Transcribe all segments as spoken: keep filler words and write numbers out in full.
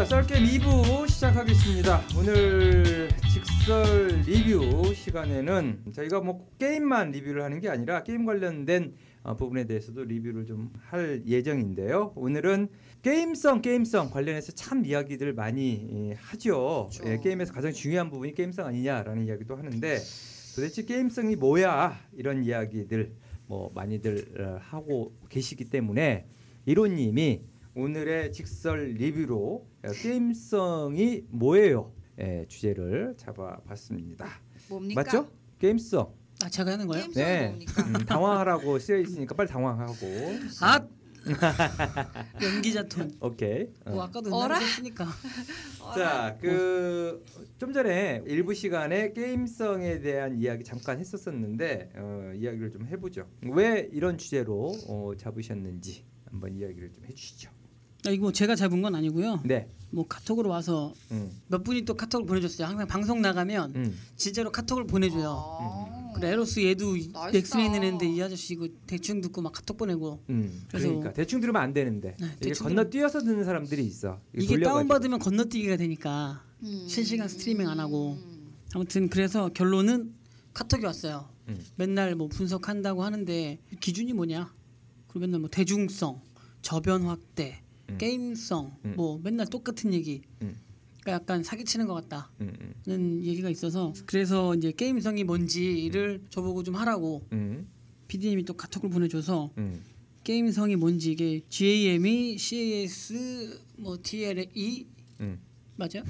자, 썰게임 이 부 시작하겠습니다. 오늘 직설 리뷰 시간에는 저희가 뭐 게임만 리뷰를 하는 게 아니라 게임 관련된 어, 부분에 대해서도 리뷰를 좀 할 예정인데요. 오늘은 게임성, 게임성 관련해서 참 이야기들을 많이 예, 하죠. 그렇죠. 예, 게임에서 가장 중요한 부분이 게임성 아니냐라는 이야기도 하는데 도대체 게임성이 뭐야? 이런 이야기들 뭐 많이들 하고 계시기 때문에 이론님이 오늘의 직설 리뷰로 게임성이 뭐예요? 예, 주제를 잡아봤습니다. 뭡니까? 맞죠? 게임성. 아, 제가 하는 거예요? 네. 뭡니까? 음, 당황하라고 쓰여 있으니까 빨리 당황하고. 아, 연기자 톤. 오케이. 뭐 아까도 했으니까. 자, 그 좀 전에 일부 시간에 게임성에 대한 이야기 잠깐 했었었는데 어, 이야기를 좀 해보죠. 왜 이런 주제로 어, 잡으셨는지 한번 이야기를 좀 해주시죠. 아, 이거 제가 잡은 건 아니고요. 네. 뭐 카톡으로 와서 음. 몇 분이 또 카톡을 보내줬어요. 항상 방송 나가면 음. 진짜로 카톡을 보내줘요. 아~ 음. 그래, 에로스 얘도 넥스레인을 했는데 이 아저씨 이거 대충 듣고 막 카톡 보내고. 음, 그러니까 대충 들으면 안 되는데 네, 이게 건너뛰어서 듣는 사람들이 있어. 이게, 이게 다운받으면 건너뛰기가 되니까 음. 실시간 스트리밍 안 하고. 아무튼 그래서 결론은 카톡이 왔어요. 음. 맨날 뭐 분석한다고 하는데 기준이 뭐냐? 그리고 맨날 뭐 대중성, 저변 확대, 음. 게임성, 음. 뭐 맨날 똑같은 얘기. 음. 그러니까 약간 사기치는 것 같다는 음, 음. 얘기가 있어서 그래서 이제 게임성이 뭔지를 음. 저보고 좀 하라고 음. 피디님이 또 카톡을 보내줘서 음. 게임성이 뭔지 이게 지 에이 엠이 씨 에이 에스 뭐 티 엘 이 음. 맞아요?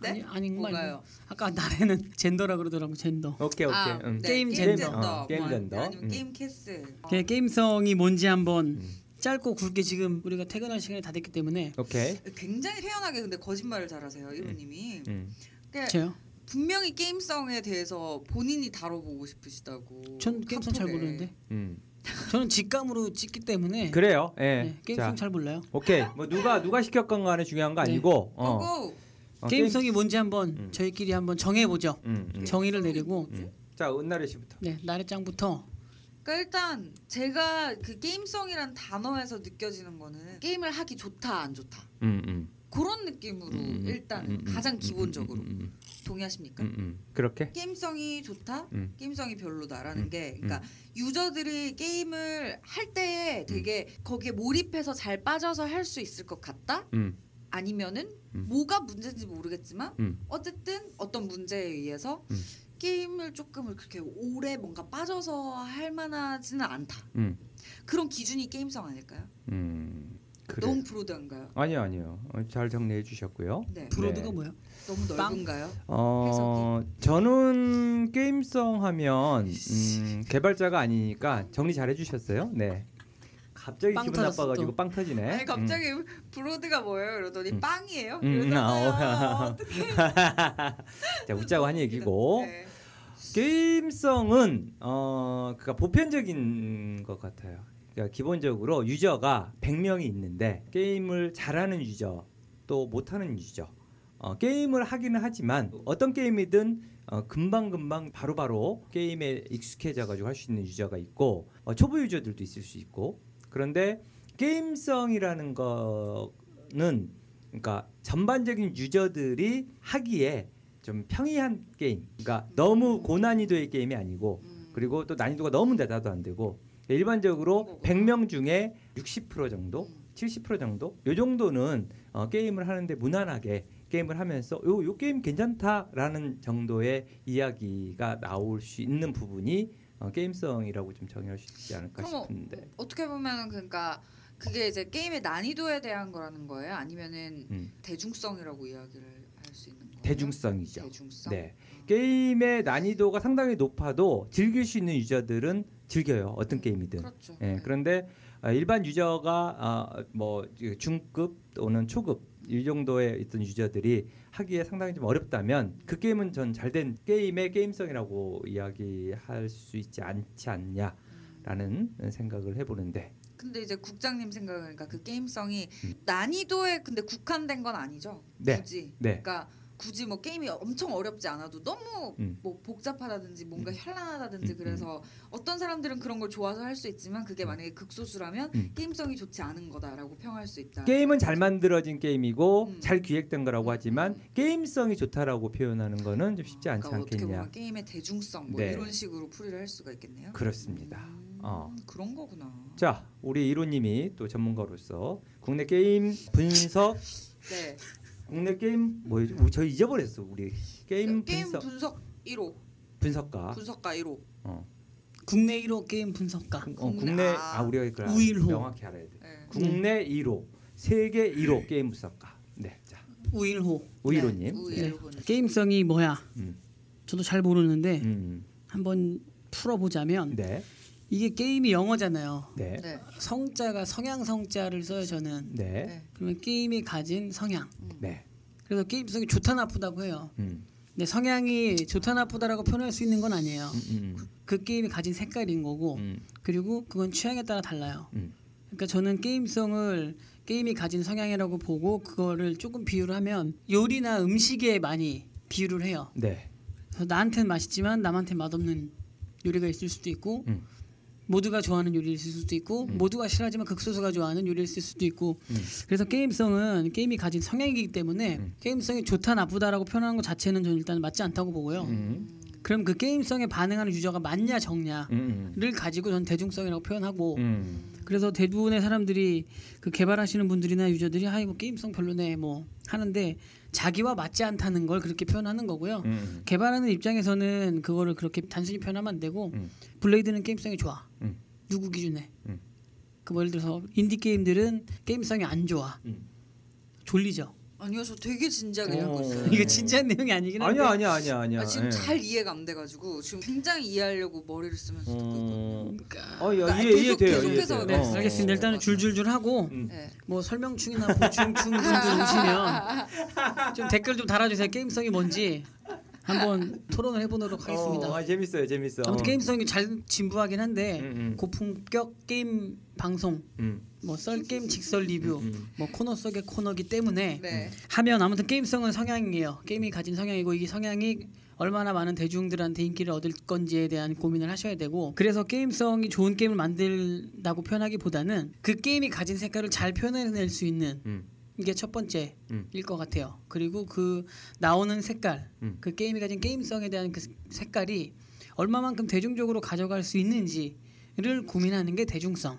네? 아니, 아닌 거 아니에요? 아까 나래는 젠더라 그러더라고. 젠더. 오케이 오케이. 아, 음. 네. 게임, 게임 젠더. 젠더. 어, 게임 젠더. 뭐, 아니면 음. 게임 캐스. 어. 게임성이 뭔지 한번. 음. 짧고 굵게 지금 우리가 퇴근할 시간이 다 됐기 때문에 오케이. 굉장히 태연하게 근데 거짓말을 잘하세요 이모님이. 음. 그러니까 분명히 게임성에 대해서 본인이 다뤄보고 싶으시다고. 전 게임성 잘 모르는데. 음. 저는 직감으로 찍기 때문에. 그래요. 네. 네, 게임성 자. 잘 몰라요. 오케이. 뭐 누가 누가 시켰건 간에 중요한 거 아니고. 네. 어. 어, 게임성이 게임... 뭔지 한번 음. 저희끼리 한번 정해보죠. 음, 음. 정의를 내리고. 음. 자, 은나래 씨부터. 네, 나래 짱부터. 그러니까 일단 제가 그 게임성이란 단어에서 느껴지는 거는 게임을 하기 좋다 안 좋다 음, 음. 그런 느낌으로 음, 일단 음, 가장 음, 기본적으로 음, 음. 동의하십니까? 음, 음. 그렇게? 게임성이 좋다, 음. 게임성이 별로다라는 음, 게 그러니까 음. 유저들이 게임을 할 때에 되게 음. 거기에 몰입해서 잘 빠져서 할 수 있을 것 같다? 음. 아니면은 음. 뭐가 문제인지 모르겠지만 음. 어쨌든 어떤 문제에 의해서 음. 게임을 조금을 그렇게 오래 뭔가 빠져서 할 만하지는 않다. 음. 그런 기준이 게임성 아닐까요? 음, 그래. 너무 브로드한가요? 아니요, 아니요. 잘 정리해 주셨고요. 네. 브로드가 네. 뭐예요? 너무 넓은가요? 어, 해석이? 저는 게임성 하면 음, 개발자가 아니니까 정리 잘 해주셨어요. 네. 갑자기 기분 나빠가지고 빵 터지네. 아니 갑자기 음. 브로드가 뭐예요? 이러더니 음. 빵이에요? 이러잖아요. 어떡해. 자, 웃자고 한 얘기고. 네. 게임성은 어, 그러니까 보편적인 것 같아요. 그러니까 기본적으로 유저가 백 명이 있는데 게임을 잘하는 유저 또 못하는 유저 어, 게임을 하기는 하지만 어떤 게임이든 어, 금방금방 바로바로 게임에 익숙해져가지고 할 수 있는 유저가 있고 어, 초보 유저들도 있을 수 있고 그런데 게임성이라는 거는 그러니까 전반적인 유저들이 하기에 좀 평이한 게임. 그러니까 너무 고난이도의 게임이 아니고 그리고 또 난이도가 너무 낮아도 안 되고 일반적으로 백 명 중에 육십 퍼센트 정도, 칠십 퍼센트 정도 요 정도는 어, 게임을 하는데 무난하게 게임을 하면서 요, 요 게임 괜찮다라는 정도의 이야기가 나올 수 있는 부분이 어, 게임성이라고 좀 정의할 수 있지 않을까 싶은데 어떻게 보면 그러니까 그게 이제 게임의 난이도에 대한 거라는 거예요? 아니면은 음. 대중성이라고 이야기를 할 수 있는 거예요? 대중성이죠. 대중성? 네. 어. 게임의 난이도가 상당히 높아도 즐길 수 있는 유저들은 즐겨요. 어떤 음, 게임이든. 그렇죠. 네. 네. 그런데 일반 유저가 어, 뭐 중급 또는 초급 이 정도에 있던 유저들이 하기에 상당히 좀 어렵다면 그 게임은 전 잘된 게임의 게임성이라고 이야기할 수 있지 않지 않냐라는 음. 생각을 해보는데 근데 이제 국장님 생각은 그러니까 그 게임성이 음. 난이도에 근데 국한된 건 아니죠? 네. 굳이. 네. 그러니까 굳이 뭐 게임이 엄청 어렵지 않아도 너무 음. 뭐 복잡하다든지 뭔가 음. 현란하다든지 음. 그래서 어떤 사람들은 그런 걸 좋아서 할 수 있지만 그게 만약에 극소수라면 음. 게임성이 좋지 않은 거다라고 평할 수 있다. 게임은 잘 만들어진 게임이고 음. 잘 기획된 거라고 하지만 게임성이 좋다라고 표현하는 거는 좀 쉽지 않지 그러니까 않겠냐. 어떻게 보면 게임의 대중성 뭐 네. 이런 식으로 풀이를 할 수가 있겠네요. 그렇습니다. 음, 어. 그런 거구나. 자, 우리 이로님이 또 전문가로서 국내 게임 분석 네. 국내 게임 뭐 저 잊어버렸어 우리 게임, 게임 분석. 분석 일 호 분석가 분석가 일 호 어. 국내 일 호 게임 분석가 어, 국내, 국내 아, 아 우리가 그걸 우일호. 명확히 알아야 돼 네. 국내 일 호 세계 일 호 게임 분석가 네 자 우일호 우일호님 네. 네. 게임성이 뭐야 음. 저도 잘 모르는데 음. 한번 풀어보자면 네. 이게 게임이 영어잖아요. 네. 네. 성자가 성향 성자를 써요 저는. 네. 네. 그러면 게임이 가진 성향. 네. 그래서 게임성이 좋다 나쁘다고 해요. 음. 근데 성향이 좋다 나쁘다라고 표현할 수 있는 건 아니에요. 음, 음. 그, 그 게임이 가진 색깔인 거고 음. 그리고 그건 취향에 따라 달라요. 음. 그러니까 저는 게임성을 게임이 가진 성향이라고 보고 그거를 조금 비유를 하면 요리나 음식에 많이 비유를 해요. 네. 그래서 나한테는 맛있지만 남한테 맛없는 요리가 있을 수도 있고 음. 모두가 좋아하는 요리일 수도 있고 음. 모두가 싫어하지만 극소수가 좋아하는 요리일 수도 있고 음. 그래서 게임성은 게임이 가진 성향이기 때문에 음. 게임성이 좋다 나쁘다라고 표현하는 것 자체는 저는 일단 맞지 않다고 보고요. 음. 그럼 그 게임성에 반응하는 유저가 많냐 적냐를 음. 가지고 저는 대중성이라고 표현하고 음. 그래서 대부분의 사람들이 그 개발하시는 분들이나 유저들이 아 이거 게임성 별로네 뭐 하는데 자기와 맞지 않다는 걸 그렇게 표현하는 거고요. 음. 개발하는 입장에서는 그거를 그렇게 단순히 표현하면 안 되고 음. 블레이드는 게임성이 좋아. 음. 누구 기준에? 음. 그 예를 들어서 인디 게임들은 게임성이 안 좋아. 음. 졸리죠. 아니요, 저 되게 진지하게 읽었어요. 이거 진지한 내용이 아니긴 한데. 아니야, 아니야, 아니야, 아니야. 아, 지금 예. 잘 이해가 안 돼가지고 지금 굉장히 이해하려고 머리를 쓰면서 듣고 있거든요. 그러니까 어, 야, 이해, 계속, 이해돼요. 계속해서 네, 어. 알겠습니다. 일단은 줄줄줄 하고 음. 네. 뭐 설명충이나 보충충 분들 오시면 좀 댓글 좀 달아주세요. 게임성이 뭔지 한번 토론을 해보도록 하겠습니다. 어, 아, 재밌어요, 재밌어. 아무튼 게임성이 잘 진부하긴 한데 음, 음. 고품격 게임 방송. 음. 뭐 썰 게임 직설 리뷰 음. 뭐 코너 속의 코너기 때문에 네. 하면 아무튼 게임성은 성향이에요. 게임이 가진 성향이고 이 성향이 얼마나 많은 대중들한테 인기를 얻을 건지에 대한 고민을 하셔야 되고 그래서 게임성이 좋은 게임을 만들다고 표현하기보다는 그 게임이 가진 색깔을 잘 표현해낼 수 있는 음. 이게 첫 번째일 음. 것 같아요. 그리고 그 나오는 색깔 음. 그 게임이 가진 게임성에 대한 그 색깔이 얼마만큼 대중적으로 가져갈 수 있는지를 고민하는 게 대중성.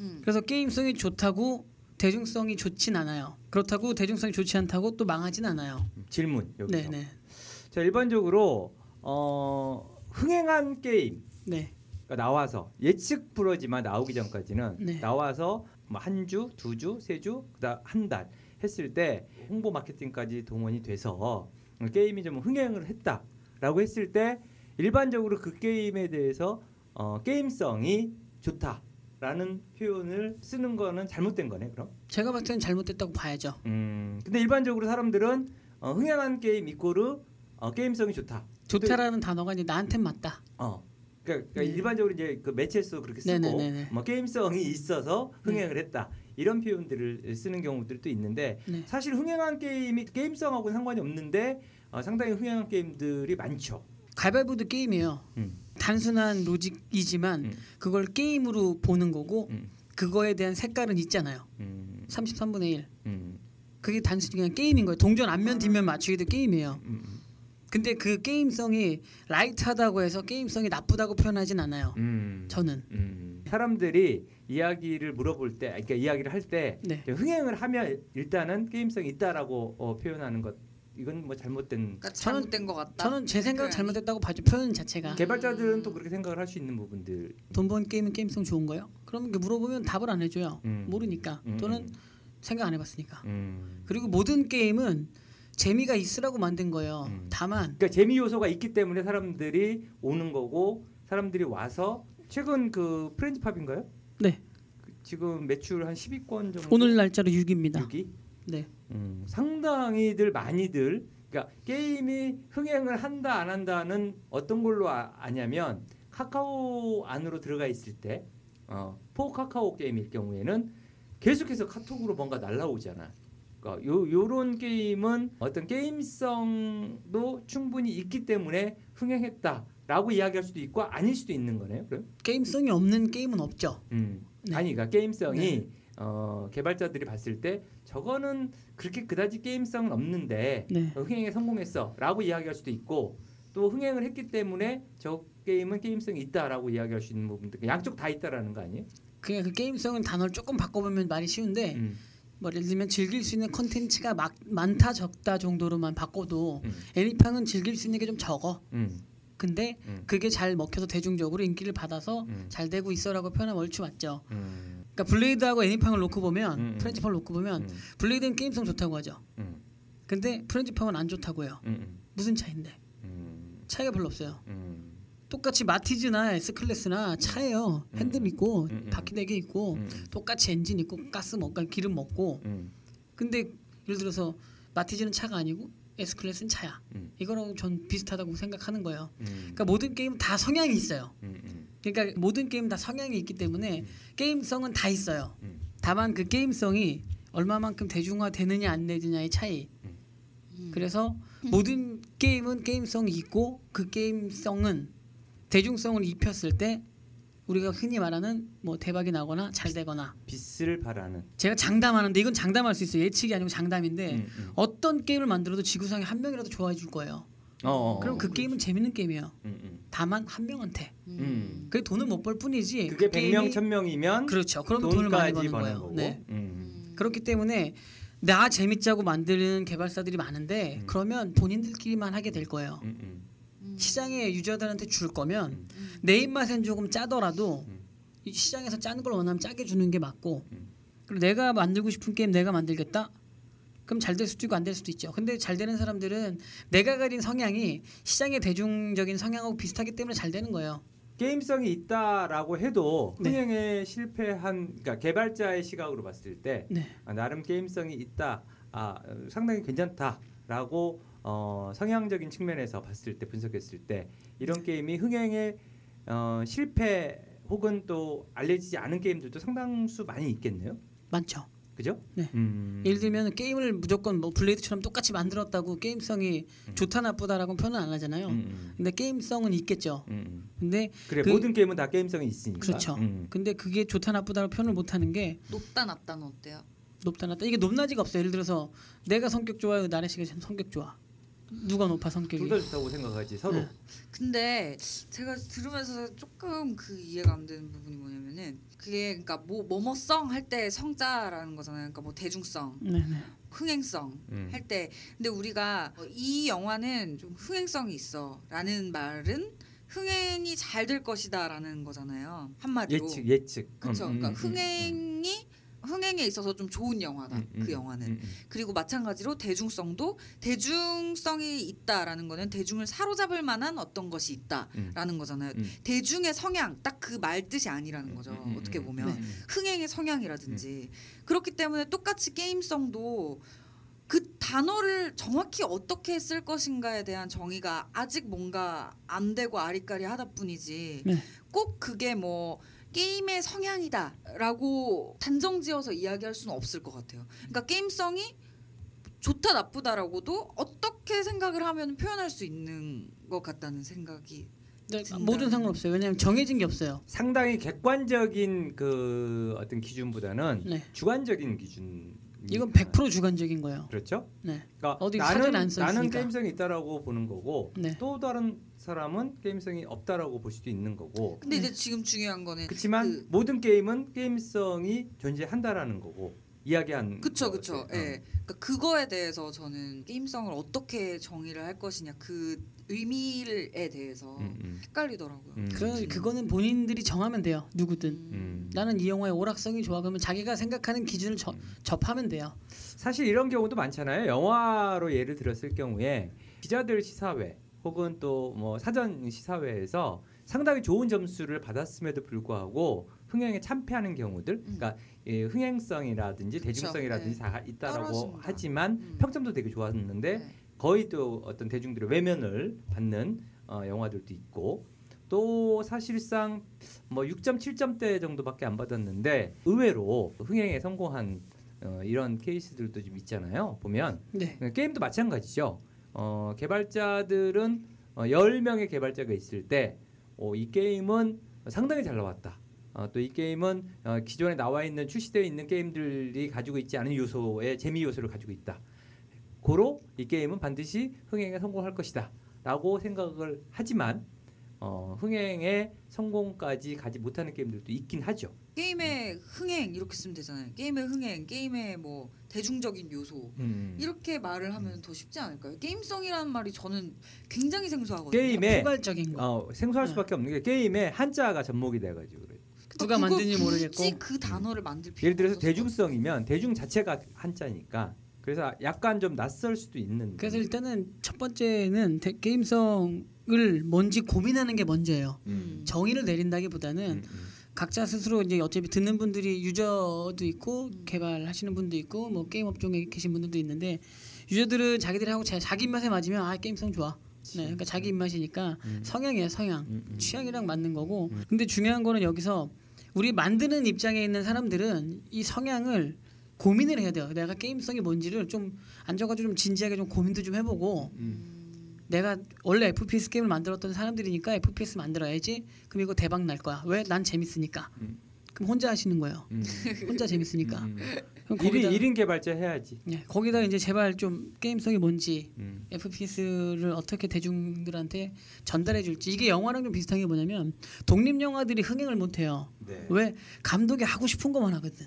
음. 그래서 게임성이 좋다고 대중성이 좋진 않아요. 그렇다고 대중성이 좋지 않다고 또 망하진 않아요. 질문 여기서. 네네. 자 일반적으로 어, 흥행한 게임. 네. 그러니까 나와서 예측 불허지만 나오기 전까지는 네. 나와서 뭐 한 주, 두 주, 세 주, 그다음 한 달 했을 때 홍보 마케팅까지 동원이 돼서 게임이 좀 흥행을 했다라고 했을 때 일반적으로 그 게임에 대해서 어, 게임성이 좋다. 라는 표현을 쓰는 거는 잘못된 거네 그럼? 제가 봤을 때는 잘못됐다고 봐야죠. 음, 근데 일반적으로 사람들은 어, 흥행한 게임 이꼬르 어, 게임성이 좋다. 좋다라는 근데, 단어가 이제 나한텐 맞다. 어, 그러니까, 그러니까 네. 일반적으로 이제 그 매체에서 그렇게 쓰고 뭐 게임성이 있어서 흥행을 네. 했다 이런 표현들을 쓰는 경우들도 있는데 네. 사실 흥행한 게임이 게임성하고는 상관이 없는데 어, 상당히 흥행한 게임들이 많죠. 가위바위보도 게임이에요. 음. 단순한 로직이지만 음. 그걸 게임으로 보는 거고 음. 그거에 대한 색깔은 있잖아요. 음. 삼십삼분의 일. 음. 그게 단순히 그냥 게임인 거예요. 동전 앞면 뒷면 맞추기도 게임이에요. 음. 근데 그 게임성이 라이트하다고 해서 게임성이 나쁘다고 표현하진 않아요. 음. 저는. 음. 사람들이 이야기를 물어볼 때, 그러니까 이야기를 할 때 네. 흥행을 하면 일단은 게임성이 있다라고 어, 표현하는 것. 이건 뭐 잘못된. 그러니까 잘못된 것 같다. 저는 제 생각은 잘못됐다고 봐줘. 표현 자체가. 개발자들은 음. 또 그렇게 생각을 할 수 있는 부분들. 돈 번 게임은 게임성 좋은 거예요? 그럼 물어보면 답을 안 해줘요. 음. 모르니까. 음. 또는 생각 안 해봤으니까. 음. 그리고 모든 게임은 재미가 있으라고 만든 거예요. 음. 다만. 그러니까 재미 요소가 있기 때문에 사람들이 오는 거고 사람들이 와서 최근 그 프렌즈팝인가요? 네. 그 지금 매출 한 십위권 정도. 오늘 날짜로 육위입니다. 육위? 네. 음, 상당히들 많이들 그러니까 게임이 흥행을 한다 안 한다는 어떤 걸로 아, 아냐면 카카오 안으로 들어가 있을 때 어, 포 카카오 게임일 경우에는 계속해서 카톡으로 뭔가 날라오잖아. 요, 요런 게임은 어떤 게임성도 충분히 있기 때문에 흥행했다라고 이야기할 수도 있고 아닐 수도 있는 거네요. 그럼? 게임성이 없는 게임은 없죠. 음. 네. 아니 그러니까 게임성이 네. 어, 개발자들이 봤을 때 저거는 그렇게 그다지 게임성은 없는데 네. 흥행에 성공했어 라고 이야기할 수도 있고 또 흥행을 했기 때문에 저 게임은 게임성이 있다라고 이야기할 수 있는 부분들 양쪽 다 있다라는 거 아니에요? 그냥 그 게임성은 단어를 조금 바꿔보면 말이 쉬운데 음. 뭐 예를 들면 즐길 수 있는 콘텐츠가 막 많다 적다 정도로만 바꿔도 음. 애니팡은 즐길 수 있는 게 좀 적어. 음. 근데 음. 그게 잘 먹혀서 대중적으로 인기를 받아서 음. 잘 되고 있어라고 표현하면 얼추 맞죠. 음. 그러니까 블레이드하고 애니팡을 놓고 보면 음. 프렌치팡을 놓고 보면 음. 블레이드는 게임성 좋다고 하죠. 음. 근데 프렌치팡은 안 좋다고 해요. 음. 무슨 차이인데? 음. 차이가 별로 없어요. 음. 똑같이 마티즈나 S클래스나 차예요. 핸들 있고 음, 음, 바퀴대기 있고 음. 똑같이 엔진 있고 가스 먹고 기름 먹고 음. 근데 예를 들어서 마티즈는 차가 아니고 S클래스는 차야. 음. 이거랑 전 비슷하다고 생각하는 거예요. 음. 그러니까 모든 게임은 다 성향이 있어요. 음, 음. 그러니까 모든 게임은 다 성향이 있기 때문에 음. 게임성은 다 있어요. 음. 다만 그 게임성이 얼마만큼 대중화되느냐 안 되느냐의 차이. 음. 그래서 음. 모든 게임은 게임성이 있고 그 게임성은 대중성을 입혔을 때 우리가 흔히 말하는 뭐 대박이 나거나 잘 되거나 빛을 발하는 제가 장담하는데 이건 장담할 수 있어요. 예측이 아니고 장담인데 음, 음. 어떤 게임을 만들어도 지구상에 한 명이라도 좋아해 줄 거예요. 어어, 그럼 그 그렇지. 게임은 재밌는 게임이에요. 음, 음. 다만 한 명한테 음. 그게 돈을 못 벌 뿐이지 그게 그 백 명, 천 명이면 그렇죠. 그럼 돈을 많이 버는 거예요. 네. 음. 그렇기 때문에 나 재밌자고 만드는 개발사들이 많은데 음. 그러면 본인들끼리만 하게 될 거예요. 음, 음. 시장에 유저들한테 줄 거면 음. 내 입맛엔 조금 짜더라도 음. 시장에서 짠 걸 원하면 짜게 주는 게 맞고 음. 그리고 내가 만들고 싶은 게임 내가 만들겠다? 그럼 잘 될 수도 있고 안 될 수도 있죠. 근데 잘 되는 사람들은 내가 가진 성향이 시장의 대중적인 성향하고 비슷하기 때문에 잘 되는 거예요. 게임성이 있다라고 해도 흥행에 네. 실패한 그러니까 개발자의 시각으로 봤을 때 네. 아, 나름 게임성이 있다. 아, 상당히 괜찮다라고 어, 성향적인 측면에서 봤을 때 분석했을 때 이런 게임이 흥행에 어, 실패 혹은 또 알려지지 않은 게임들도 상당수 많이 있겠네요. 많죠. 그죠? 네. 음. 예를 들면 게임을 무조건 뭐 블레이드처럼 똑같이 만들었다고 게임성이 음. 좋다 나쁘다라고는 표현은 안 하잖아요. 음. 근데 게임성은 있겠죠. 음. 근데 그래 그, 모든 게임은 다 게임성이 있으니까. 그렇죠. 음. 근데 그게 좋다 나쁘다라고 표현을 못 하는 게 높다 낮다는 어때요? 높다 낮다 이게 높낮이가 없어요. 예를 들어서 내가 성격 좋아요, 나래 씨가 성격 좋아. 누가 높아 성격이 둘 다 좋다고 생각하지 서로. 네. 근데 제가 들으면서 조금 그 이해가 안 되는 부분이 뭐냐면은 그게 그러니까 뭐 뭐뭐성 할 때 성자라는 거잖아요. 그러니까 뭐 대중성, 네네. 흥행성 음. 할 때 근데 우리가 이 영화는 좀 흥행성이 있어라는 말은 흥행이 잘 될 것이다라는 거잖아요. 한마디로 예측 예측. 그렇죠. 음, 음, 그러니까 흥행이 흥행에 있어서 좀 좋은 영화다. 음, 그 영화는. 음, 음. 그리고 마찬가지로 대중성도 대중성이 있다라는 거는 대중을 사로잡을 만한 어떤 것이 있다라는 음. 거잖아요. 음. 대중의 성향 딱 그 말뜻이 아니라는 거죠. 음, 음, 어떻게 보면. 네. 흥행의 성향이라든지. 음. 그렇기 때문에 똑같이 게임성도 그 단어를 정확히 어떻게 쓸 것인가에 대한 정의가 아직 뭔가 안 되고 아리까리 하다 뿐이지. 네. 꼭 그게 뭐 게임의 성향이다라고 단정지어서 이야기할 수는 없을 것 같아요. 그러니까 게임성이 좋다 나쁘다라고도 어떻게 생각을 하면 표현할 수 있는 것 같다는 생각이 네, 모든 상관없어요. 왜냐하면 정해진 게 없어요. 상당히 객관적인 그 어떤 기준보다는 네. 주관적인 기준. 이건 백 퍼센트 주관적인 거예요. 그렇죠? 네. 그러니까 어디 사전 안 써 있으니까. 나는 게임성이 있다라고 보는 거고 네. 또 다른 사람은 게임성이 없다라고 볼 수도 있는 거고. 근데 이제 지금 중요한 거는 그렇지만 그, 모든 게임은 게임성이 존재한다라는 거고 이야기한. 그렇죠, 그렇죠. 예. 그러니까 그거에 대해서 저는 게임성을 어떻게 정의를 할 것이냐 그 의미에 대해서 음, 음. 헷갈리더라고요. 음. 그 그거는 본인들이 정하면 돼요. 누구든. 음. 나는 이 영화의 오락성이 좋아 그러면 자기가 생각하는 기준을 저, 접하면 돼요. 사실 이런 경우도 많잖아요. 영화로 예를 들었을 경우에 기자들 시사회 혹은 또 뭐 사전 시사회에서 상당히 좋은 점수를 받았음에도 불구하고 흥행에 참패하는 경우들, 음. 그러니까 예, 흥행성이라든지 그쵸, 대중성이라든지 네. 다 있다라고 떨어진다. 하지만 음. 평점도 되게 좋았는데 네. 거의 또 어떤 대중들의 외면을 받는 어, 영화들도 있고 또 사실상 뭐 육 점, 칠 점대 정도밖에 안 받았는데 의외로 흥행에 성공한 어, 이런 케이스들도 좀 있잖아요. 보면 네. 게임도 마찬가지죠. 어, 개발자들은 어, 열 명의 개발자가 있을 때 어, 이 게임은 상당히 잘 나왔다. 어, 또 이 게임은 어, 기존에 나와 있는 출시되어 있는 게임들이 가지고 있지 않은 요소의 재미 요소를 가지고 있다. 고로 이 게임은 반드시 흥행에 성공할 것이다 라고 생각을 하지만 어, 흥행에 성공까지 가지 못하는 게임들도 있긴 하죠. 게임의 흥행 이렇게 쓰면 되잖아요. 게임의 흥행, 게임의 뭐 대중적인 요소 음. 이렇게 말을 하면 음. 더 쉽지 않을까요? 게임성이라는 말이 저는 굉장히 생소하거든요. 게임에 포괄적인 거. 어, 생소할 수밖에 네. 없는 게 게임에 한자가 접목이 돼가지고 그래요. 누가 만든지 모르겠고 굳이 그 단어를 만들 필요. 예를 들어서 대중성이면 대중 자체가 한자니까. 그래서 약간 좀 낯설 수도 있는. 그래서 일단은 첫 번째는 데, 게임성을 뭔지 고민하는 게 먼저예요. 음. 정의를 내린다기보다는 음, 음. 각자 스스로 이제 어차피 듣는 분들이 유저도 있고 음. 개발하시는 분도 있고 뭐 게임 업종에 계신 분들도 있는데 유저들은 자기들이 하고 자, 자기 입맛에 맞으면 아 게임성 좋아. 네, 그러니까 자기 입맛이니까 음. 성향이에요, 성향, 음, 음. 취향이랑 맞는 거고. 음. 근데 중요한 거는 여기서 우리 만드는 입장에 있는 사람들은 이 성향을 고민을 해야 돼요. 내가 게임성이 뭔지를 좀 앉아가지고 좀 진지하게 좀 고민도 좀 해보고 음. 내가 원래 에프피에스 게임을 만들었던 사람들이니까 에프피에스 만들어야지. 그럼 이거 대박 날 거야. 왜? 난 재밌으니까. 음. 그럼 혼자 하시는 거예요. 음. 혼자 재밌으니까. 음. 그럼 거기다 일 인 개발자 해야지. 네, 거기다 이제 제발 좀 게임성이 뭔지 음. 에프피에스를 어떻게 대중들한테 전달해줄지. 이게 영화랑 좀 비슷한 게 뭐냐면 독립영화들이 흥행을 못해요. 네. 왜? 감독이 하고 싶은 것만 하거든.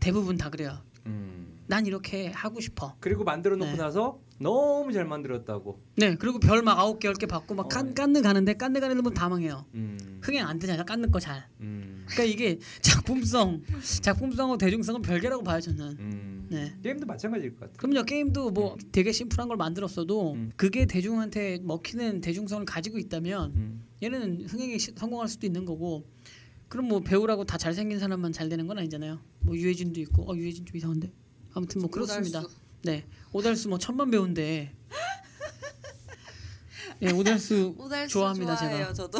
대부분 다 그래요. 음. 난 이렇게 하고 싶어. 그리고 만들어 놓고 네. 나서 너무 잘 만들었다고. 네. 그리고 별 막 아홉 개, 열 개 받고 막 어, 깐, 깐느 가는데 깐느 가는 분 다 망해요. 음. 흥행 안 되잖아. 깐느 거 잘. 음. 그러니까 이게 작품성, 작품성하고 대중성은 별개라고 봐요 저는. 음. 네. 게임도 마찬가지일 것 같아요. 그럼요. 게임도 뭐 음. 되게 심플한 걸 만들었어도 음. 그게 대중한테 먹히는 대중성을 가지고 있다면 음. 얘는 흥행에 시, 성공할 수도 있는 거고. 그럼 뭐 배우라고 다 잘생긴 사람만 잘 되는 건 아니잖아요. 뭐 유해진도 있고, 어 유해진 좀 이상한데. 아무튼 뭐 그렇습니다. 오달수. 네, 오달수 뭐 천만 배우인데. 네, 오달수, 오달수 좋아합니다 좋아해요, 제가. 저도.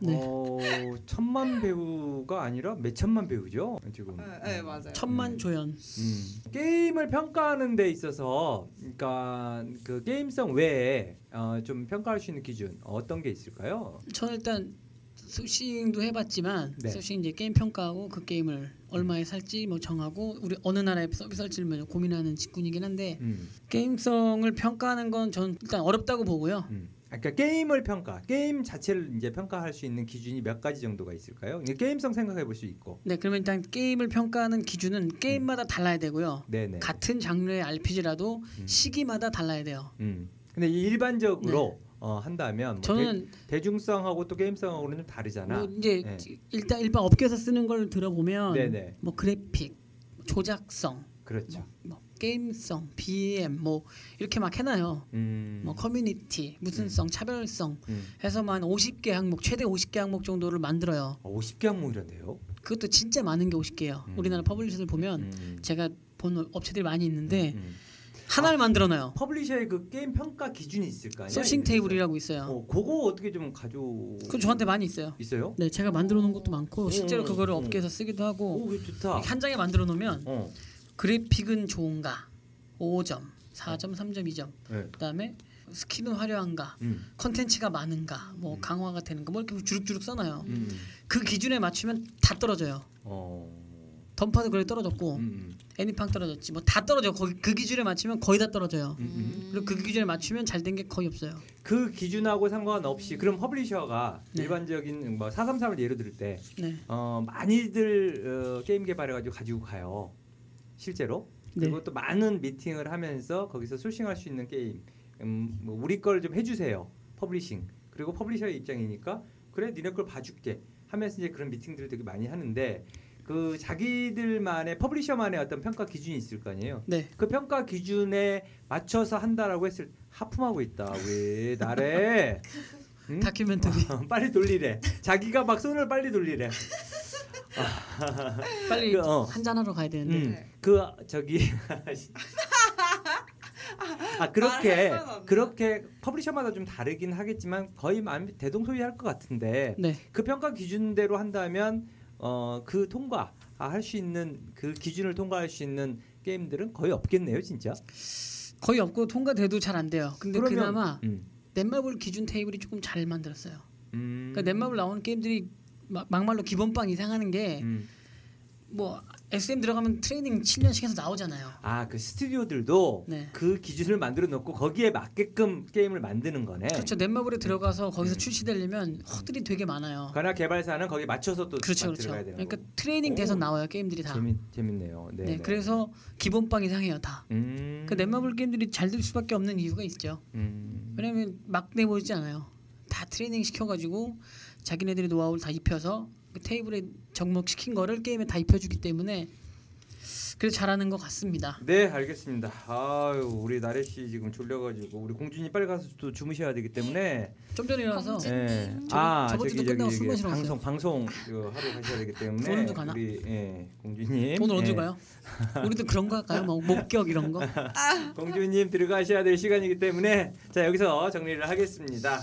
네. 어, 천만 배우가 아니라 몇 천만 배우죠 지금. 네, 네 맞아요. 천만 음. 조연. 음. 게임을 평가하는 데 있어서, 그러니까 그 게임성 외에 어, 좀 평가할 수 있는 기준 어떤 게 있을까요? 저는 일단. 소싱도 해봤지만 네. 소싱 이제 게임 평가하고 그 게임을 얼마에 살지 뭐 정하고 우리 어느 나라에 서비스할지를 고민하는 직군이긴 한데 음. 게임성을 평가하는 건 전 일단 어렵다고 보고요. 음. 그러니까 게임을 평가, 게임 자체를 이제 평가할 수 있는 기준이 몇 가지 정도가 있을까요? 게임성 생각해 볼 수 있고. 네, 그러면 일단 게임을 평가하는 기준은 게임마다 음. 달라야 되고요. 네네. 같은 장르의 알피지라도 음. 시기마다 달라야 돼요. 음. 근데 일반적으로. 네. 어 한다면 뭐 저는 대, 대중성하고 또 게임성하고는 좀 다르잖아. 뭐 이제 네. 일단 일반 업계에서 쓰는 걸 들어보면 네네. 뭐 그래픽, 조작성, 그렇죠. 뭐, 뭐 게임성, 비엠 뭐 이렇게 막 해놔요. 음. 뭐 커뮤니티, 무슨성, 음. 차별성 음. 해서만 오십 개 항목 최대 오십 개 항목 정도를 만들어요. 아, 오십 개 항목이라네요. 그것도 진짜 많은 게 오십 개예요. 음. 우리나라 퍼블리셔들 보면 음. 제가 본 업체들이 많이 있는데. 음. 음. 하나를 아, 만들어놔요. 퍼블리셔의 그 게임 평가 기준이 있을 거 아니에요? 소싱 테이블이라고 있어요. 어, 그거 어떻게 좀 가져? 그 저한테 많이 있어요. 있어요? 네, 제가 만들어 놓은 것도 많고 오, 실제로 오, 그거를 오. 업계에서 쓰기도 하고. 오, 좋다. 한 장에 만들어 놓으면 어. 그래픽은 좋은가? 오 점, 사 점, 삼 점, 이 점. 네. 그다음에 스킬은 화려한가? 컨텐츠가 음. 많은가? 뭐 강화가 되는가? 뭐 이렇게 주룩주룩 써놔요. 음. 그 기준에 맞추면 다 떨어져요. 어. 던파도 그래 떨어졌고 음. 애니팡 떨어졌지 뭐 다 떨어져. 거기 그 기준에 맞추면 거의 다 떨어져요. 음. 그리고 그 기준에 맞추면 잘 된 게 거의 없어요. 그 기준하고 상관없이 그럼 퍼블리셔가 네. 일반적인 뭐 사삼삼을 예로 들을 때 네. 어, 많이들 어, 게임 개발해가지고 가지고 가요. 실제로 그리고 네. 또 많은 미팅을 하면서 거기서 소싱할 수 있는 게임 음, 뭐 우리 걸 좀 해주세요. 퍼블리싱 그리고 퍼블리셔의 입장이니까 그래 니네 걸 봐줄게 하면서 이제 그런 미팅들을 되게 많이 하는데. 그 자기들만의 퍼블리셔만의 어떤 평가 기준이 있을 거 아니에요. 네. 그 평가 기준에 맞춰서 한다라고 했을 하품하고 있다. 왜 나래? 응? 다큐멘터리 아, 빨리 돌리래. 자기가 막 손을 빨리 돌리래. 아, 빨리 그, 어. 한잔하러 가야 되는데. 음, 네. 그 저기 아 그렇게 그렇게 퍼블리셔마다 좀 다르긴 하겠지만 거의 대동소이할 것 같은데 네. 그 평가 기준대로 한다면. 어, 그 통과 아, 할 수 있는 그 기준을 통과할 수 있는 게임들은 거의 없겠네요, 진짜. 거의 없고 통과돼도 잘 안 돼요. 근데 그러면, 그나마 음. 넷마블 기준 테이블이 조금 잘 만들었어요. 음. 그러니까 넷마블 나오는 게임들이 막, 막말로 기본빵 이상하는 게 뭐 음. 에스엠 들어가면 트레이닝 칠 년씩 해서 나오잖아요. 아, 그 스튜디오들도 네. 그 기준을 만들어 놓고 거기에 맞게끔 게임을 만드는 거네. 그렇죠. 넷마블에 들어가서 거기서 음. 출시되려면 허들이 되게 많아요. 그러나 개발사는 거기에 맞춰서 또 그렇죠, 그렇죠. 들어가야 되는 거고. 그러니까 트레이닝 돼서 나와요, 게임들이 다. 재밌, 재밌네요. 네, 네. 그래서 기본빵 이상해요, 다. 음. 그 넷마블 게임들이 잘 될 수밖에 없는 이유가 있죠. 음. 왜냐하면 막 내보이지 않아요. 다 트레이닝 시켜가지고 자기네들이 노하우를 다 입혀서 그 테이블에 접목시킨 거를 게임에 다 입혀주기 때문에 그래서 잘하는 것 같습니다. 네, 알겠습니다. 아유, 우리 나래 씨 지금 졸려가지고 우리 공준이 빨리 가서 또 주무셔야 되기 때문에 좀 전에 일어나서 네. 아, 저번 주도 끝나고 술 마시러 갔어요. 방송 방송 이거 하러 가셔야 되기 때문에 오늘도 가나? 우리 예, 공준님 오늘 언제 예. 가요? 우리도 그런 거 할까요? 뭐 목격 이런 거? 공준님 들어가셔야 될 시간이기 때문에 자 여기서 정리를 하겠습니다.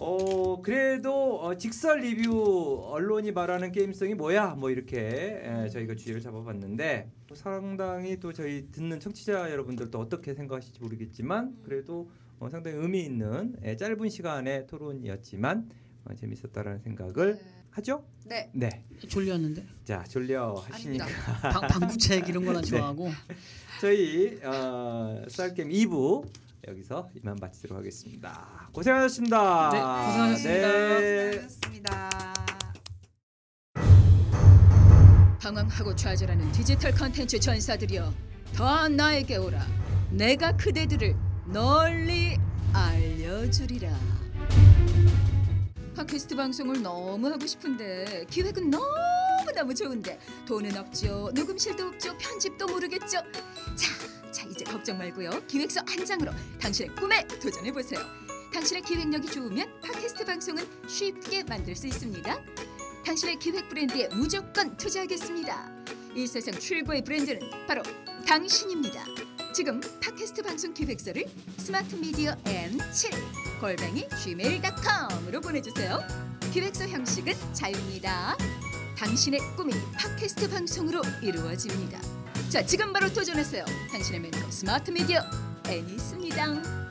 어 그래도 어, 직설 리뷰 언론이 말하는 게임성이 뭐야 뭐 이렇게 에, 저희가 주제를 잡아봤는데 상당히 또 저희 듣는 청취자 여러분들도 어떻게 생각하실지 모르겠지만 그래도 어, 상당히 의미 있는 에, 짧은 시간의 토론이었지만 어, 재밌었다라는 생각을 네. 하죠? 네. 네. 졸렸는데? 자 졸려 하시니까 방구책 이런 거나 좋아하고 네. 저희 어, 쌀게임 이 부 여기서 이만 마치도록 하겠습니다. 고생하셨습니다. 네, 고생하셨습니다. 네. 고생하셨습니다. 방황하고 좌절하는 디지털 컨텐츠 전사들이여, 더 나에게 오라. 내가 그대들을 널리 알려주리라. 팟캐스트 방송을 너무 하고 싶은데 기획은 너무너무 좋은데 돈은 없죠. 녹음실도 없죠. 편집도 모르겠죠. 자. 자, 이제 걱정 말고요. 기획서 한 장으로 당신의 꿈에 도전해보세요. 당신의 기획력이 좋으면 팟캐스트 방송은 쉽게 만들 수 있습니다. 당신의 기획 브랜드에 무조건 투자하겠습니다. 이 세상 최고의 브랜드는 바로 당신입니다. 지금 팟캐스트 방송 기획서를 스마트 미디어 엠 칠 골뱅이 지메일 닷컴으로 보내주세요. 기획서 형식은 자유입니다. 당신의 꿈이 팟캐스트 방송으로 이루어집니다. 자, 지금 바로 도전하세요. 당신의 멘토 스마트 미디어 애니 있습니다.